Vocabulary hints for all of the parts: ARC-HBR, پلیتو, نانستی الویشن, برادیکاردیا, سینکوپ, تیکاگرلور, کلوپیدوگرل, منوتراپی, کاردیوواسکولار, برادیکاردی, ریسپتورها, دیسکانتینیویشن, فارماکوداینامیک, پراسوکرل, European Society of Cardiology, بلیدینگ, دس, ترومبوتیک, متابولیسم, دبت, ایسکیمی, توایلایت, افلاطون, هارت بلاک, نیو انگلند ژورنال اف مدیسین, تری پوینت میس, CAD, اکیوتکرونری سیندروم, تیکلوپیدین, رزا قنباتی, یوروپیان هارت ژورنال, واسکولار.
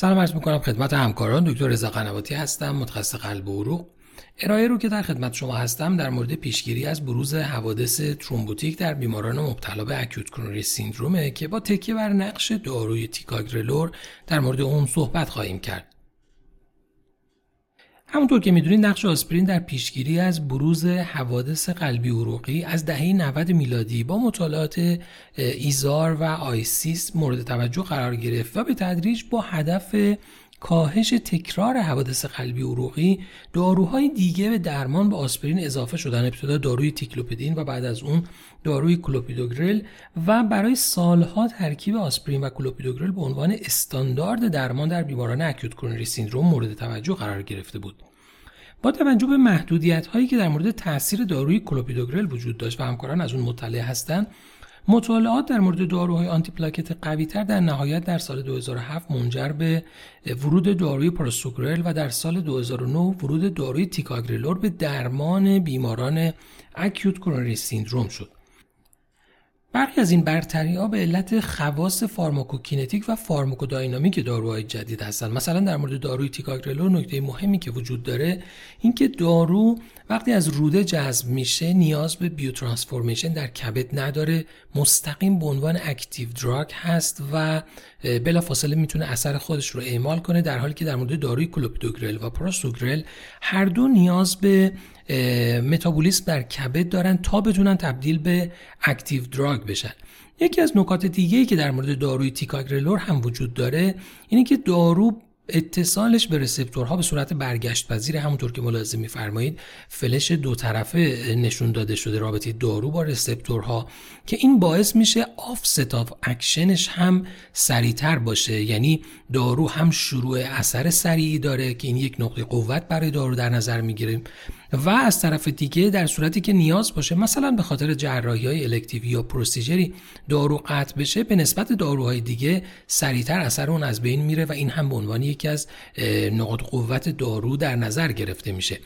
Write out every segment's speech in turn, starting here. سلام عرض می‌کنم خدمت همکاران. دکتر رزا قنباتی هستم، متخصص قلب و عروق. ارائه رو که در خدمت شما هستم در مورد پیشگیری از بروز حوادث ترومبوتیک در بیماران مبتلا به اکیوتکرونری سیندرومه که با تکیه بر نقش داروی تیکاگرلور در مورد اون صحبت خواهیم کرد. همونطور که می‌دونید نقش آسپرین در پیشگیری از بروز حوادث قلبی عروقی از دهه 90 میلادی با مطالعات ایزار و آیسیس مورد توجه قرار گرفت و به تدریج با هدف کاهش تکرار حوادث قلبی عروقی داروهای دیگه به درمان با آسپرین اضافه شدن، ابتدا داروی تیکلوپیدین و بعد از اون داروی کلوپیدوگرل و برای سالها ترکیب آسپرین و کلوپیدوگرل به عنوان استاندارد درمان در بیماران اکیوت کرونری سیندروم مورد توجه قرار گرفته بود. با توجه به محدودیت‌هایی که در مورد تاثیر داروی کلوپیدوگرل وجود داشت و همکاران از اون مطلع هستند، مطالعات در مورد داروهای آنتی پلاکت قوی‌تر در نهایت در سال 2007 منجر به ورود داروی پراسوکرل و در سال 2009 ورود داروی تیکاگرلور به درمان بیماران اکیوت کرونری سیندروم شد. برخی از این برتری‌ها به علت خواص فارماکوکینتیک و فارماکوداینامیک داروهای جدید هستند. مثلا در مورد داروی تیکاگرلور نکته مهمی که وجود داره این که دارو وقتی از روده جذب میشه نیاز به بیوترانسفورمیشن در کبد نداره، مستقیم به عنوان اکتیو دراگ هست و بلافاصله میتونه اثر خودش رو اعمال کنه، در حالی که در مورد داروی کلوپیدوگرل و پراسوگرل هر دو نیاز به متابولیسم در کبد دارن تا بتونن تبدیل به اکتیو دراگ بشن. یکی از نکات دیگه‌ای که در مورد داروی تیکاگرلور هم وجود داره اینه که دارو اتصالش به ریسپتورها به صورت برگشت پذیر، همونطور که ملاحظه می‌فرمایید فلش دو طرفه نشون داده شده رابطه دارو با ریسپتورها که این باعث میشه آفست آف اکشنش هم سریع‌تر باشه، یعنی دارو هم شروع اثر سریعی داره که این یک نقطه قوت برای دارو در نظر می‌گیریم و از طرف دیگه در صورتی که نیاز باشه مثلا به خاطر جراحی‌های الکتیو یا پروسیجری دارو قطع بشه به نسبت داروهای دیگه سریع‌تر اثر اون از بین میره و این هم به عنوان یکی از نقاط قوت دارو در نظر گرفته میشه.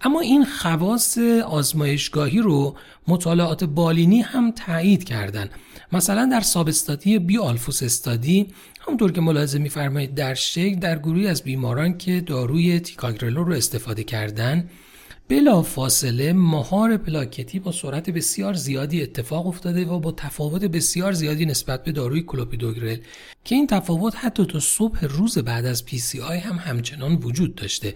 اما این خواص آزمایشگاهی رو مطالعات بالینی هم تایید کردن. مثلا در ساب استادی بی آلفوس استادی همونطور که ملاحظه می‌فرمایید در شکل در گروهی از بیماران که داروی تیکاگرلور رو استفاده کردن بلا فاصله مهار پلاکتی با سرعت بسیار زیادی اتفاق افتاده و با تفاوت بسیار زیادی نسبت به داروی کلوپیدوگرل که این تفاوت حتی تا صبح روز بعد از پی سی آی هم همچنان وجود داشته.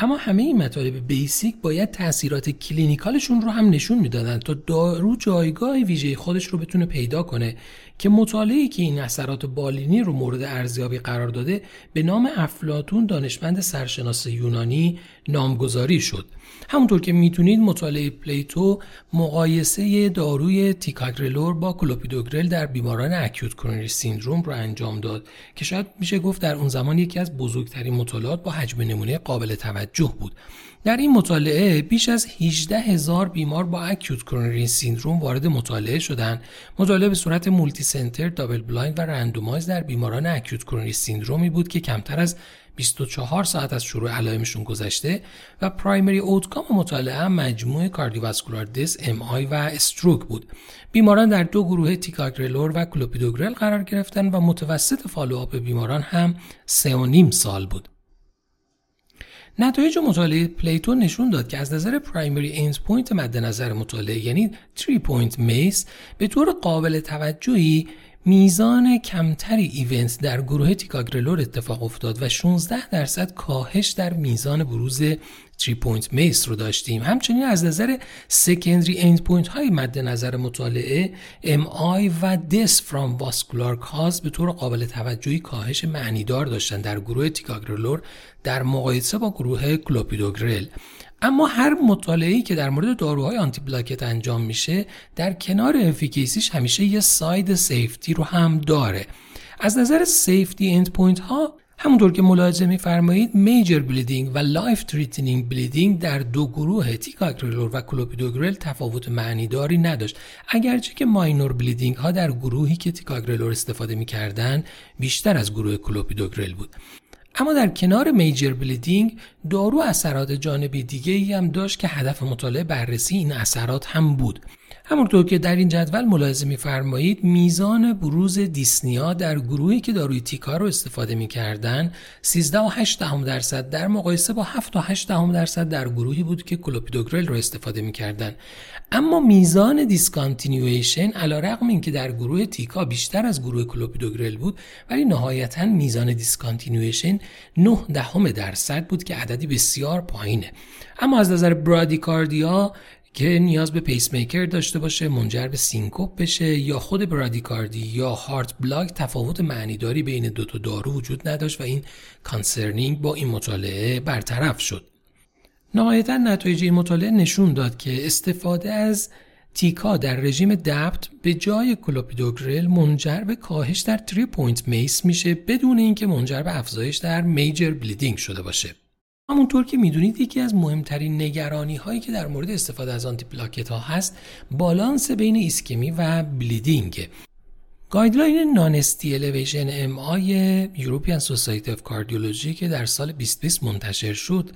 اما همه این مطالب بیسیک باید تأثیرات کلینیکالشون رو هم نشون میدادن تا دارو جایگاه ویژه خودش رو بتونه پیدا کنه که مطالعه‌ای که این اثرات بالینی رو مورد ارزیابی قرار داده به نام افلاطون دانشمند سرشناس یونانی نامگذاری شد. همونطور که میتونید مطالعه پلیتو مقایسه داروی تیکاگرلور با کلوپیدوگرل در بیماران اکیوت کرونری سیندروم رو انجام داد که شاید میشه گفت در اون زمان یکی از بزرگترین مطالعات با حجم نمونه قابل توجه بود. در این مطالعه بیش از 18,000 بیمار با اکیوت کرونری سیندروم وارد مطالعه شدند. مطالعه به صورت مولتی سنتر، دابل بلایند و رندومایز در بیماران اکیوت کرونری سیندرومی بود که کمتر از 24 ساعت از شروع علائمشون گذشته و پرایمری آوتکام مطالعه مجموع کاردیوواسکولار دس، ام آی و استروک بود. بیماران در دو گروه تیکاگرلور و کلوپیدوگرل قرار گرفتن و متوسط فالوآپ بیماران هم 3.5 سال بود. نتایج مطالعه پلیتو نشون داد که از نظر پرایمری ایندپوینت مد نظر مطالعه یعنی تری پوینت میس به طور قابل توجهی میزان کمتری ایونت در گروه تیکاگرلور اتفاق افتاد و 16% کاهش در میزان بروز تری پوینت میس رو داشتیم. همچنین از نظر سکندری ایندپوینت های مد نظر مطالعه ام آی و دس فرام واسکولار کاز به طور قابل توجهی کاهش معنیدار داشتن در گروه تیکاگرلور در مقایسه با گروه کلوپیدوگرل. اما هر مطالعه‌ای که در مورد داروهای آنتی پلاکت انجام میشه در کنار افیکیسیش همیشه یه ساید سیفتی رو هم داره. از نظر سیفتی ایندپوینت ها همونطور که ملاحظه می‌فرمایید میجر بلیدینگ و لایف تریتنینگ بلیدینگ در دو گروه تیکاگرلور و کلوپیدوگرل تفاوت معنیداری نداشت، اگرچه که ماینور بلیدینگ ها در گروهی که تیکاگرلور استفاده می‌کردن بیشتر از گروه کلوپیدوگرل بود. اما در کنار میجر بلیدینگ دارو اثرات جانبی دیگه‌ای هم داشت که هدف مطالعه بررسی این اثرات هم بود. همونطور که در این جدول ملاحظه می‌فرمایید میزان بروز دیسنیا در گروهی که داروی تیکا رو استفاده می‌کردن 13.8% در مقایسه با 7.8% در گروهی بود که کلوپیدوگرل رو استفاده می‌کردن. اما میزان دیسکانتینیویشن علیرغم اینکه در گروه تیکا بیشتر از گروه کلوپیدوگرل بود، ولی نهایتاً میزان دیسکانتینیویشن 0.9% بود که عددی بسیار پایینه. اما از نظر برادیکاردیا که نیاز به پیس میکر داشته باشه، منجر به سینکوپ بشه، یا خود برادیکاردی یا هارت بلاک، تفاوت معنیداری بین دو تا دارو وجود نداشت و این کانسرنینگ با این مطالعه برطرف شد. نهایتاً نتایج این مطالعه نشون داد که استفاده از تیکا در رژیم دبت به جای کلوپیدوگرل منجر به کاهش در تری پوینت میس میشه بدون اینکه منجر به افزایش در میجر بلیدینگ شده باشه. همونطور که میدونید یکی از مهمترین نگرانی هایی که در مورد استفاده از آنتی پلاکت ها هست بالانس بین ایسکیمی و بلیدینگ. گایدلائن نانستی الویشن ام آی European Society of Cardiology که در سال 2020 منتشر شد،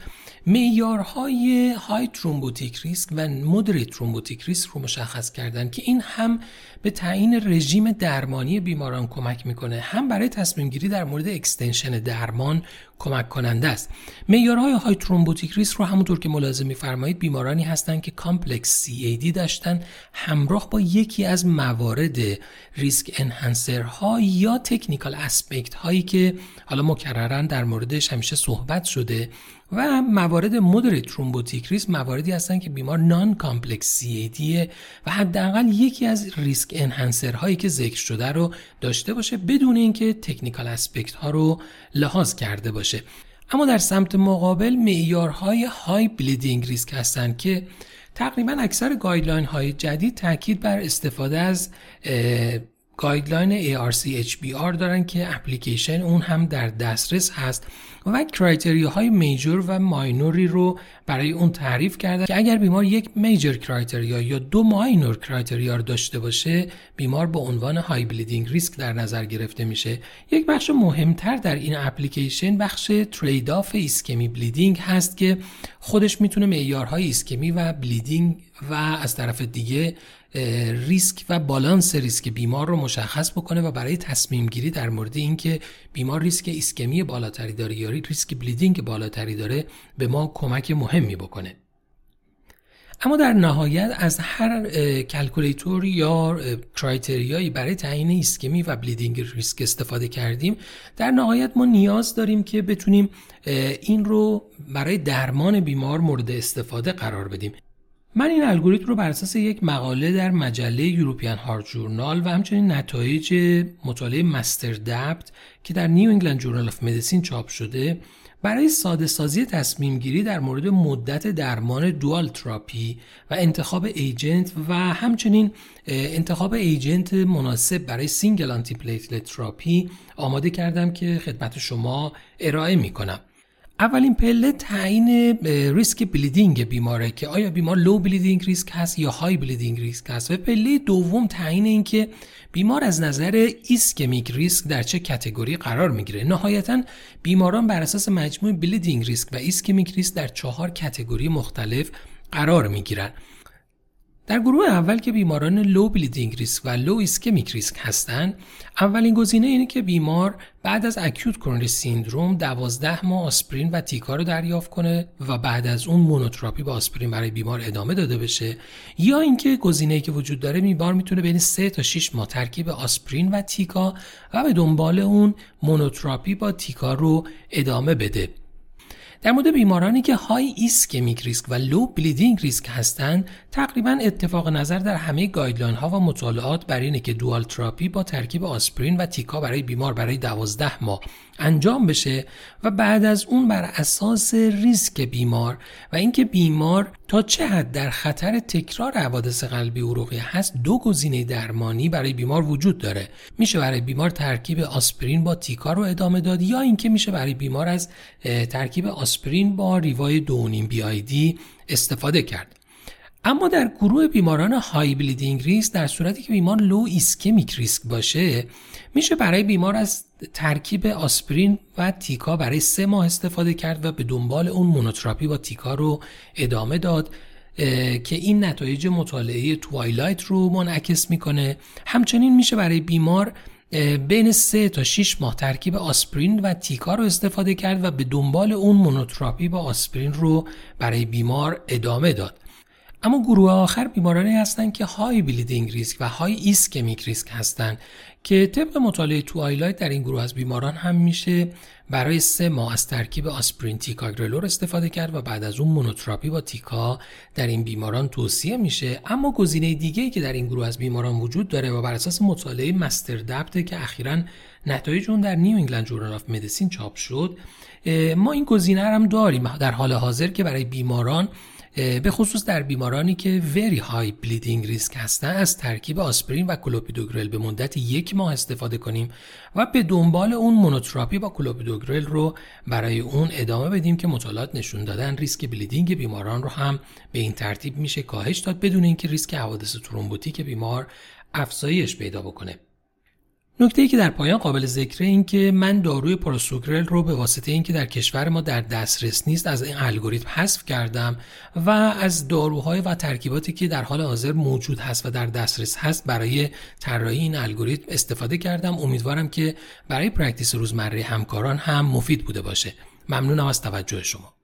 معیارهای های ترومبوتیک ریسک و مودریت ترومبوتیک ریسک رو مشخص کردن که این هم به تعیین رژیم درمانی بیماران کمک میکنه، هم برای تصمیم گیری در مورد اکستنشن درمان کمک کننده است. معیارهای های ترومبوتیک ریسک رو همونطور که ملاحظه می‌فرمایید بیمارانی هستند که کامپلکس CAD داشتن همراه با یکی از موارد ریسک انهانسرها یا تکنیکال اسپکت هایی که حالا مکررن در موردش همیشه صحبت شده، و موارد مودریت ترومبوتیک ریسک مواردی هستن که بیمار نان کامپلکس CAD و حداقل یکی از ریسک انهانسر هایی که ذکر شده رو داشته باشه بدون اینکه تکنیکال اسپکت ها رو لحاظ کرده باشه. اما در سمت مقابل معیارهای های بلیدینگ ریسک هستن که تقریبا اکثر گایدلاین های جدید تاکید بر استفاده از گایدلاین ARC-HBR دارن که اپلیکیشن اون هم در دسترس هست و کرایتریاهای میجر و ماینوری رو برای اون تعریف کردن که اگر بیمار یک میجر کرایتریا یا دو ماینور کرایتریا رو داشته باشه بیمار با عنوان های بلیدینگ ریسک در نظر گرفته میشه. یک بخش مهمتر در این اپلیکیشن بخش ترید آف ایسکمی بلیدینگ هست که خودش میتونه معیارهای ایسکمی و بلیدینگ و از طرف دیگه ریسک و بالانس ریسک بیمار رو مشخص بکنه و برای تصمیم گیری در مورد اینکه بیمار ریسک ایسکمی بالاتری داره یا ریسک بلیدینگ بالاتری داره به ما کمک مهمی بکنه. اما در نهایت از هر کلکولیتور یا کرایتریایی برای تعیین ایسکمی و بلیدینگ ریسک استفاده کردیم، در نهایت ما نیاز داریم که بتونیم این رو برای درمان بیمار مورد استفاده قرار بدیم. من این الگوریتم رو بر اساس یک مقاله در مجله یوروپیان هارت ژورنال و همچنین نتایج مطالعه مستر دبت که در نیو انگلند ژورنال اف مدیسین چاپ شده برای ساده سازی تصمیم گیری در مورد مدت درمان دوال تراپی و انتخاب ایجنت و همچنین انتخاب ایجنت مناسب برای سینگل آنتی پلیتلت تراپی آماده کردم که خدمت شما ارائه می‌کنم. اولین پله تعیین ریسک بلیدینگ بیماره که آیا بیمار لو بلیدینگ ریسک هست یا های بلیدینگ ریسک هست، و پله دوم تعیین این که بیمار از نظر ایسکمیک ریسک در چه کاتگوری قرار میگیره. نهایتاً بیماران بر اساس مجموع بلیدینگ ریسک و ایسکمیک ریسک در 4 کاتگوری مختلف قرار میگیرن. در گروه اول که بیماران لو بلیدینگ ریسک و لو ایسکمیک ریسک هستند، اولین گزینه اینه که بیمار بعد از اکیوتکرونری سیندروم 12 ماه آسپرین و تیکا رو دریافت کنه و بعد از اون منوتراپی با آسپرین برای بیمار ادامه داده بشه، یا اینکه گزینه‌ای که وجود داره بیمار میتونه بین 3 تا 6 ماه ترکیب آسپرین و تیکا و به دنبال اون منوتراپی با تیکا رو ادامه بده. در مورد بیمارانی که های ایسکمیک ریسک و لو بلیدینگ ریسک هستند، تقریباً اتفاق نظر در همه گایدلاین ها و مطالعات بر اینه که دوال تراپی با ترکیب آسپرین و تیکا برای بیمار برای 12 ماه انجام بشه و بعد از اون بر اساس ریسک بیمار و اینکه بیمار تا چه حد در خطر تکرار حوادث قلبی عروقی هست، 2 گزینه درمانی برای بیمار وجود داره. میشه برای بیمار ترکیب آسپرین با تیکا رو ادامه داد یا اینکه میشه برای بیمار از ترکیب آسپرین با ریوای 2.5 BID استفاده کرد. اما در گروه بیماران های بلیدینگ ریسک، در صورتی که بیمار لو ایسکمیک ریسک باشه، میشه برای بیمار از ترکیب آسپرین و تیکا برای 3 ماه استفاده کرد و به دنبال اون مونوتراپی با تیکا رو ادامه داد. که این نتایج مطالعه توایلایت رو منعکس میکنه. همچنین میشه برای بیمار بین 3 تا 6 ماه ترکیب آسپرین و تیکا رو استفاده کرد و به دنبال اون منوتراپی با آسپرین رو برای بیمار ادامه داد. اما گروه آخر بیمارانی هستند که های بلیدینگ ریسک و های ایسکمیک ریسک هستند که طبق مطالعه توایلایت در این گروه از بیماران هم میشه برای 3 ماه از ترکیب آسپرین تیکاگرلور استفاده کرد و بعد از اون مونوتراپی با تیکا در این بیماران توصیه میشه. اما گزینه دیگه‌ای که در این گروه از بیماران وجود داره و بر اساس مطالعه مستر دبت که اخیراً نتایج اون در نیو انگلند ژورنال اف مدیسین چاپ شد، ما این گزینه رو هم داریم در حال حاضر که برای بیماران به خصوص در بیمارانی که very high bleeding risk هستند از ترکیب آسپرین و کلوپیدوگرل به مدت 1 ماه استفاده کنیم و به دنبال اون مونوتراپی با کلوپیدوگرل رو برای اون ادامه بدیم که مطالعات نشون دادن ریسک بلیدینگ بیماران رو هم به این ترتیب میشه کاهش داد بدون اینکه ریسک حوادث ترومبوتیک بیمار افزایش پیدا بکنه. نکته‌ای که در پایان قابل ذکره این که من داروی پراسوکرل رو به واسطه اینکه در کشور ما در دسترس نیست از این الگوریتم حذف کردم و از داروهای و ترکیباتی که در حال حاضر موجود هست و در دسترس هست برای طراحی این الگوریتم استفاده کردم. امیدوارم که برای پرکتیس روزمره همکاران هم مفید بوده باشه. ممنونم از توجه شما.